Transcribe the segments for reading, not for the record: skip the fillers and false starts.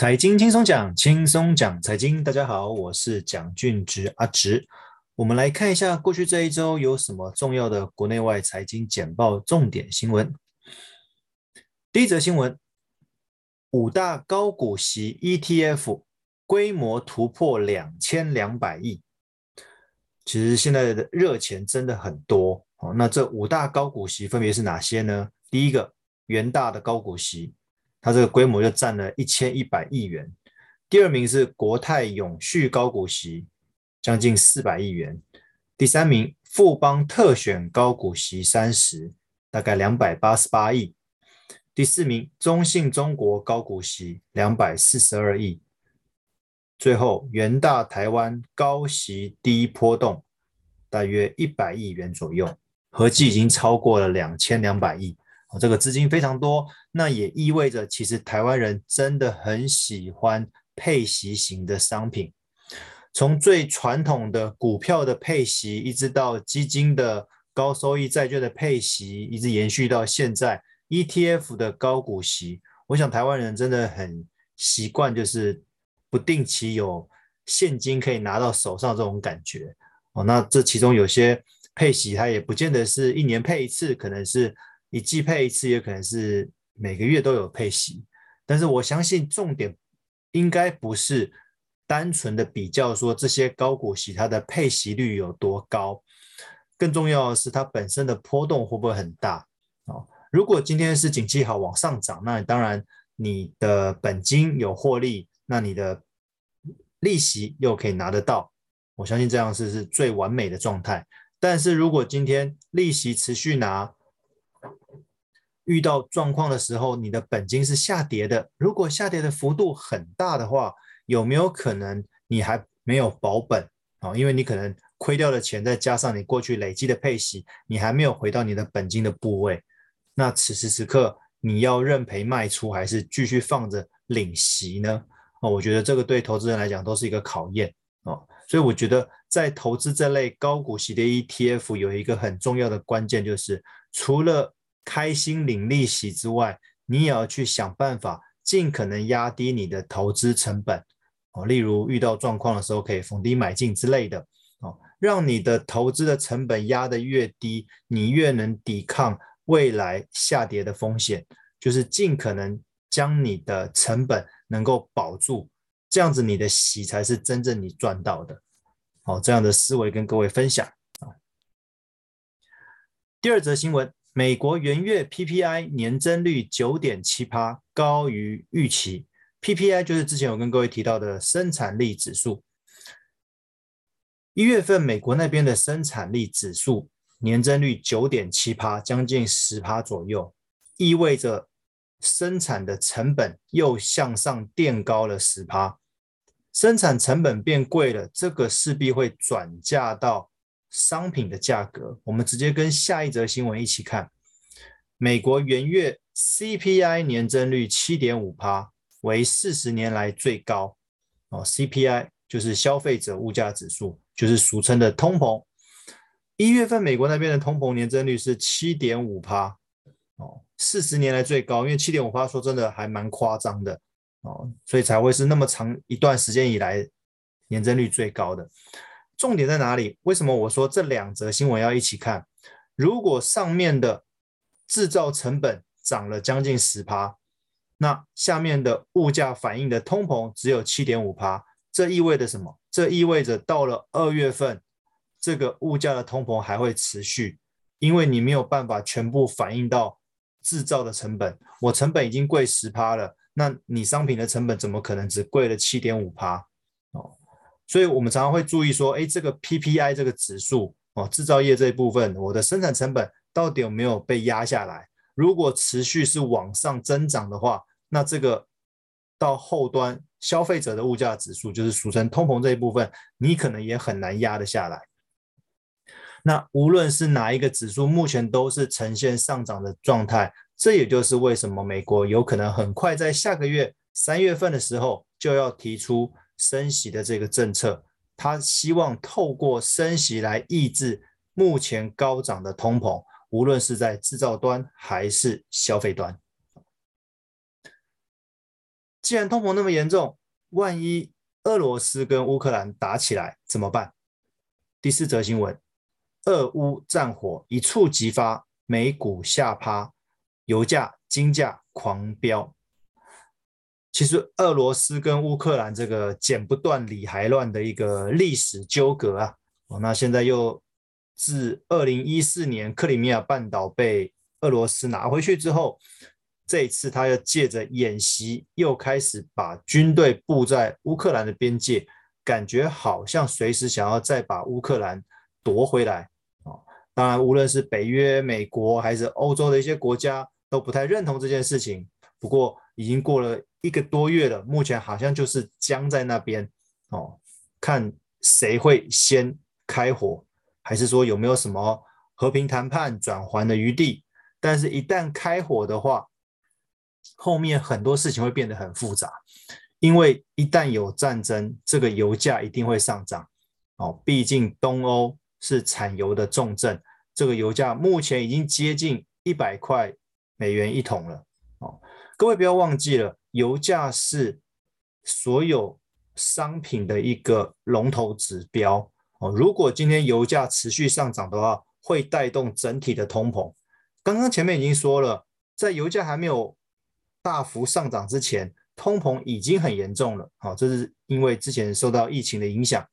财经轻松讲，轻松讲财经。大家好，我是蒋俊植阿植。我们来看一下过去这一周有什么重要的国内外财经简报重点新闻。第一则新闻，五大高股息 ETF 规模突破2200亿。其实现在的热钱真的很多，那这五大高股息分别是哪些呢？第一个，元大的高股息，它这个规模就占了1100亿元。第二名是国泰永续高股息，将近400亿元。第三名，富邦特选高股息30，大概288亿。第四名，中信中国高股息242亿。最后，元大台湾高息低波动，大约100亿元左右，合计已经超过了2200亿。这个资金非常多，那也意味着其实台湾人真的很喜欢配息型的商品，从最传统的股票的配息，一直到基金的高收益债券的配息，一直延续到现在 ETF 的高股息。我想台湾人真的很习惯，就是不定期有现金可以拿到手上这种感觉。那这其中有些配息它也不见得是一年配一次，可能是一季配一次，也可能是每个月都有配息。但是我相信重点应该不是单纯的比较说这些高股息它的配息率有多高，更重要的是它本身的波动会不会很大。如果今天是景气好往上涨，那当然你的本金有获利，那你的利息又可以拿得到，我相信这样是最完美的状态。但是如果今天利息持续拿，遇到状况的时候，你的本金是下跌的，如果下跌的幅度很大的话，有没有可能你还没有保本？因为你可能亏掉的钱再加上你过去累积的配息，你还没有回到你的本金的部位。那此时此刻你要认赔卖出，还是继续放着领息呢？我觉得这个对投资人来讲都是一个考验。所以我觉得在投资这类高股息的 ETF 有一个很重要的关键，就是除了开心领利息之外，你也要去想办法尽可能压低你的投资成本，例如遇到状况的时候可以逢低买进之类的，让你的投资的成本压得越低，你越能抵抗未来下跌的风险，就是尽可能将你的成本能够保住，这样子你的息才是真正你赚到的。这样的思维跟各位分享。第二则新闻，美国元月 PPI 年增率 9.7%， 高于预期。 PPI 就是之前我跟各位提到的生产力指数。1月份美国那边的生产力指数年增率 9.7%， 将近 10% 左右，意味着生产的成本又向上垫高了 10%。 生产成本变贵了，这个势必会转嫁到商品的价格。我们直接跟下一则新闻一起看，美国元月 CPI 年增率 7.5%， 为40年来最高。CPI 就是消费者物价指数，就是俗称的通膨。1月份美国那边的通膨年增率是 7.5%， 40年来最高，因为 7.5% 说真的还蛮夸张的，所以才会是那么长一段时间以来年增率最高的。重点在哪里？为什么我说这两则新闻要一起看？如果上面的制造成本涨了将近 10%， 那下面的物价反映的通膨只有 7.5%， 这意味着什么？这意味着到了2月份，这个物价的通膨还会持续，因为你没有办法全部反映到制造的成本。我成本已经贵 10% 了，那你商品的成本怎么可能只贵了 7.5%？所以我们常常会注意说，这个 PPI 这个指数，制造业这一部分，我的生产成本到底有没有被压下来？如果持续是往上增长的话，那这个到后端消费者的物价指数，就是俗称通膨这一部分，你可能也很难压得下来。那无论是哪一个指数，目前都是呈现上涨的状态，这也就是为什么美国有可能很快在下个月3月份的时候就要提出升息的这个政策，他希望透过升息来抑制目前高涨的通膨，无论是在制造端还是消费端。既然通膨那么严重，万一俄罗斯跟乌克兰打起来怎么办？第四则新闻，俄乌战火一触即发，美股下趴，油价、金价狂飙。其实俄罗斯跟乌克兰这个剪不断理还乱的一个历史纠葛啊，那现在又自2014年克里米亚半岛被俄罗斯拿回去之后，这一次他又借着演习又开始把军队布在乌克兰的边界，感觉好像随时想要再把乌克兰夺回来。当然无论是北约、美国还是欧洲的一些国家都不太认同这件事情，不过已经过了1个多月了，目前好像就是僵在那边，看谁会先开火，还是说有没有什么和平谈判转圜的余地。但是一旦开火的话，后面很多事情会变得很复杂，因为一旦有战争，这个油价一定会上涨，毕竟东欧是产油的重镇，这个油价目前已经接近100块美元一桶了。各位不要忘记了，油价是所有商品的一个龙头指标，如果今天油价持续上涨的话，会带动整体的通膨。刚刚前面已经说了，在油价还没有大幅上涨之前，通膨已经很严重了，这是因为之前受到疫情的影响。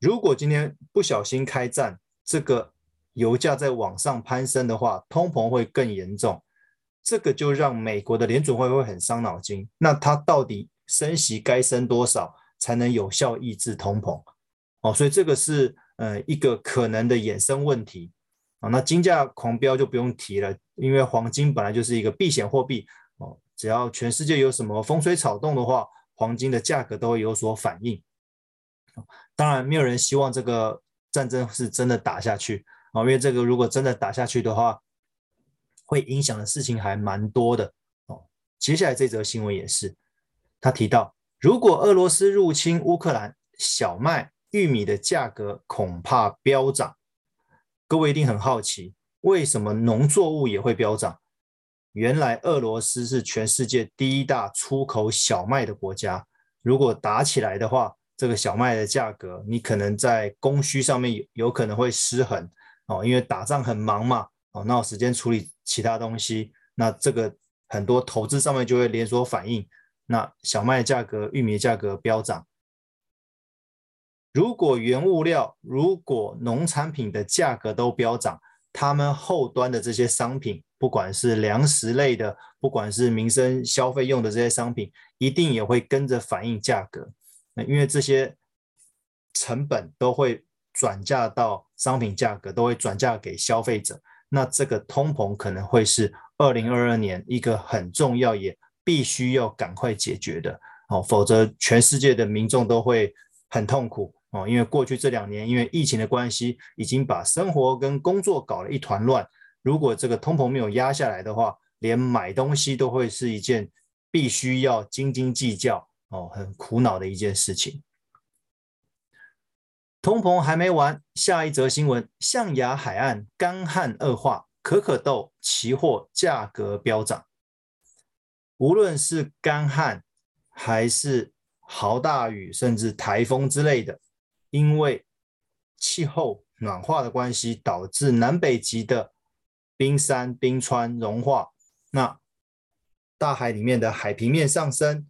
如果今天不小心开战，这个油价在往上攀升的话，通膨会更严重，这个就让美国的联准会会很伤脑筋，那它到底升息该升多少才能有效抑制通膨，所以这个是一个可能的衍生问题。那金价狂飙就不用提了，因为黄金本来就是一个避险货币，只要全世界有什么风吹草动的话，黄金的价格都会有所反应。当然没有人希望这个战争是真的打下去，因为这个如果真的打下去的话，会影响的事情还蛮多的。接下来这则新闻也是，他提到如果俄罗斯入侵乌克兰，小麦、玉米的价格恐怕飙涨。各位一定很好奇，为什么农作物也会飙涨？原来俄罗斯是全世界第一大出口小麦的国家，如果打起来的话，这个小麦的价格你可能在供需上面有可能会失衡，因为打仗很忙嘛，那有时间处理其他东西，那这个很多投资上面就会连锁反应，那小麦的价格、玉米的价格飙涨。如果原物料、如果农产品的价格都飙涨，他们后端的这些商品，不管是粮食类的，不管是民生消费用的这些商品，一定也会跟着反映价格，因为这些成本都会转嫁到商品价格，都会转嫁给消费者。那这个通膨可能会是2022年一个很重要也必须要赶快解决的，否则全世界的民众都会很痛苦，因为过去这2年因为疫情的关系，已经把生活跟工作搞了一团乱，如果这个通膨没有压下来的话，连买东西都会是一件必须要斤斤计较，很苦恼的一件事情。通膨还没完，下一则新闻，象牙海岸干旱恶化，可可豆期货价格飙涨。无论是干旱还是豪大雨甚至台风之类的，因为气候暖化的关系，导致南北极的冰山冰川融化，那大海里面的海平面上升，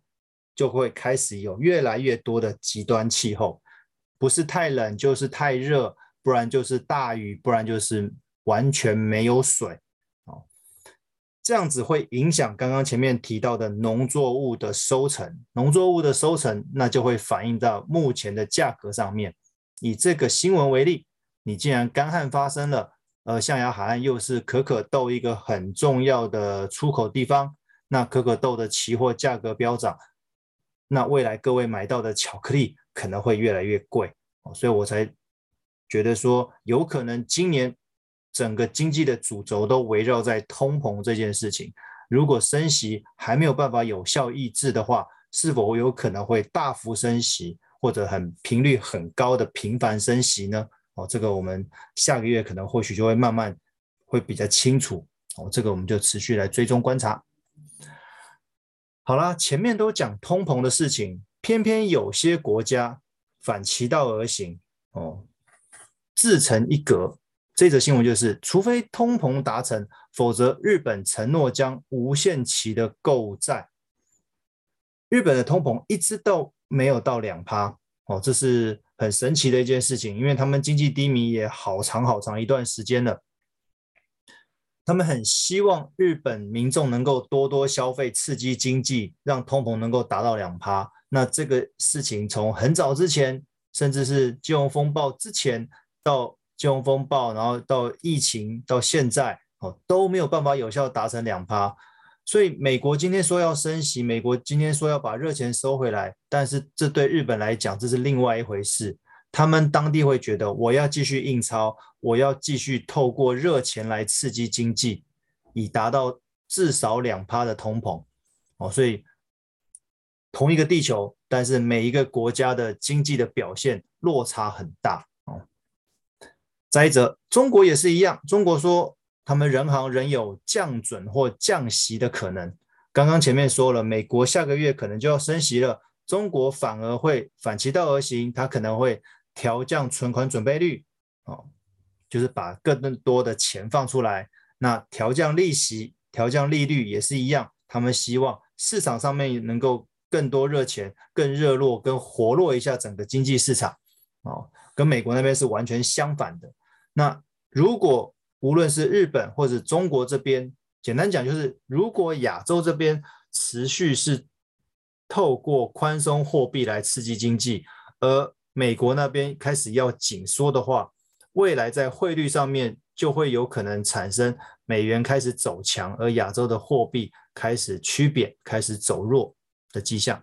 就会开始有越来越多的极端气候，不是太冷就是太热，不然就是大雨，不然就是完全没有水，这样子会影响刚刚前面提到的农作物的收成，农作物的收成那就会反映到目前的价格上面。以这个新闻为例，你既然干旱发生了，象牙海岸又是可可豆一个很重要的出口地方，那可可豆的期货价格飙涨，那未来各位买到的巧克力可能会越来越贵，所以我才觉得说有可能今年整个经济的主轴都围绕在通膨这件事情，如果升息还没有办法有效抑制的话，是否有可能会大幅升息，或者很频率很高的频繁升息呢？这个我们下个月可能或许就会慢慢会比较清楚，这个我们就持续来追踪观察。好啦，前面都讲通膨的事情，偏偏有些国家反其道而行哦，自成一格。这则新闻就是，除非通膨达成，否则日本承诺将无限期的购债。日本的通膨一直都没有到 2%、哦、这是很神奇的一件事情，因为他们经济低迷也好长好长一段时间了。他们很希望日本民众能够多多消费，刺激经济，让通膨能够达到 2%。那这个事情从很早之前，甚至是金融风暴之前到金融风暴，然后到疫情，到现在、哦、都没有办法有效达成 2%。所以美国今天说要升息，美国今天说要把热钱收回来，但是这对日本来讲，这是另外一回事。他们当地会觉得我要继续印钞，我要继续透过热钱来刺激经济，以达到至少 2% 的通膨、哦、所以同一个地球，但是每一个国家的经济的表现落差很大、哦、再者，中国也是一样，中国说他们人行仍有降准或降息的可能。刚刚前面说了，美国下个月可能就要升息了，中国反而会反其道而行，他可能会调降存款准备率、哦、就是把更多的钱放出来。那调降利息，调降利率也是一样，他们希望市场上面能够更多热钱，更热络，更活络一下整个经济市场、哦、跟美国那边是完全相反的。那如果无论是日本或者中国这边，简单讲就是如果亚洲这边持续是透过宽松货币来刺激经济，而美国那边开始要紧缩的话，未来在汇率上面就会有可能产生美元开始走强，而亚洲的货币开始趋贬，开始走弱的迹象。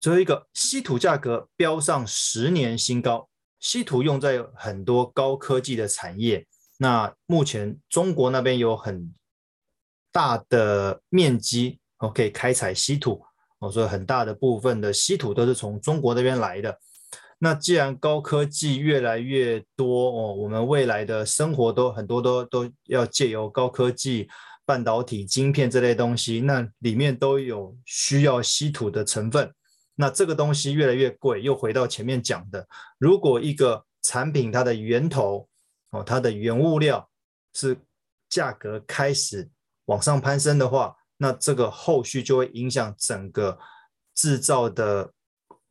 最后一个，稀土价格飙上10年新高。稀土用在很多高科技的产业，那目前中国那边有很大的面积可以开采稀土，所以很大的部分的稀土都是从中国那边来的。那既然高科技越来越多、哦、我们未来的生活都很多 都要借由高科技、半导体、晶片这类东西，那里面都有需要稀土的成分。那这个东西越来越贵，又回到前面讲的，如果一个产品它的源头、哦、它的原物料是价格开始往上攀升的话，那这个后续就会影响整个制造的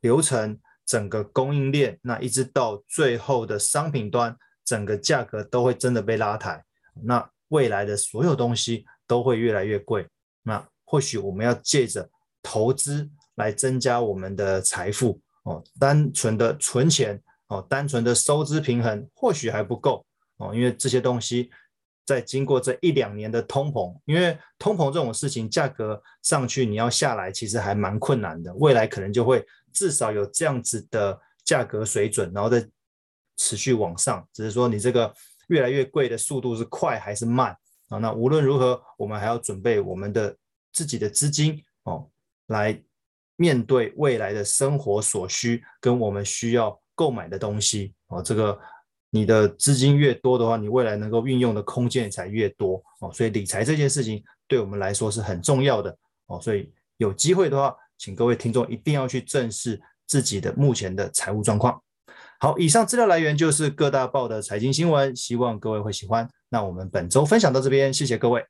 流程，整个供应链，那一直到最后的商品端，整个价格都会真的被拉抬。那未来的所有东西都会越来越贵。那或许我们要借着投资来增加我们的财富、哦、单纯的存钱、哦、单纯的收支平衡或许还不够、哦、因为这些东西在经过这1-2年的通膨，因为通膨这种事情，价格上去你要下来其实还蛮困难的，未来可能就会至少有这样子的价格水准，然后再持续往上，只是说你这个越来越贵的速度是快还是慢、啊、那无论如何我们还要准备我们的自己的资金、哦、来面对未来的生活所需跟我们需要购买的东西、哦、这个你的资金越多的话，你未来能够运用的空间才越多、哦、所以理财这件事情对我们来说是很重要的、哦、所以有机会的话，请各位听众一定要去正视自己的目前的财务状况。好，以上资料来源就是各大报的财经新闻，希望各位会喜欢。那我们本周分享到这边，谢谢各位。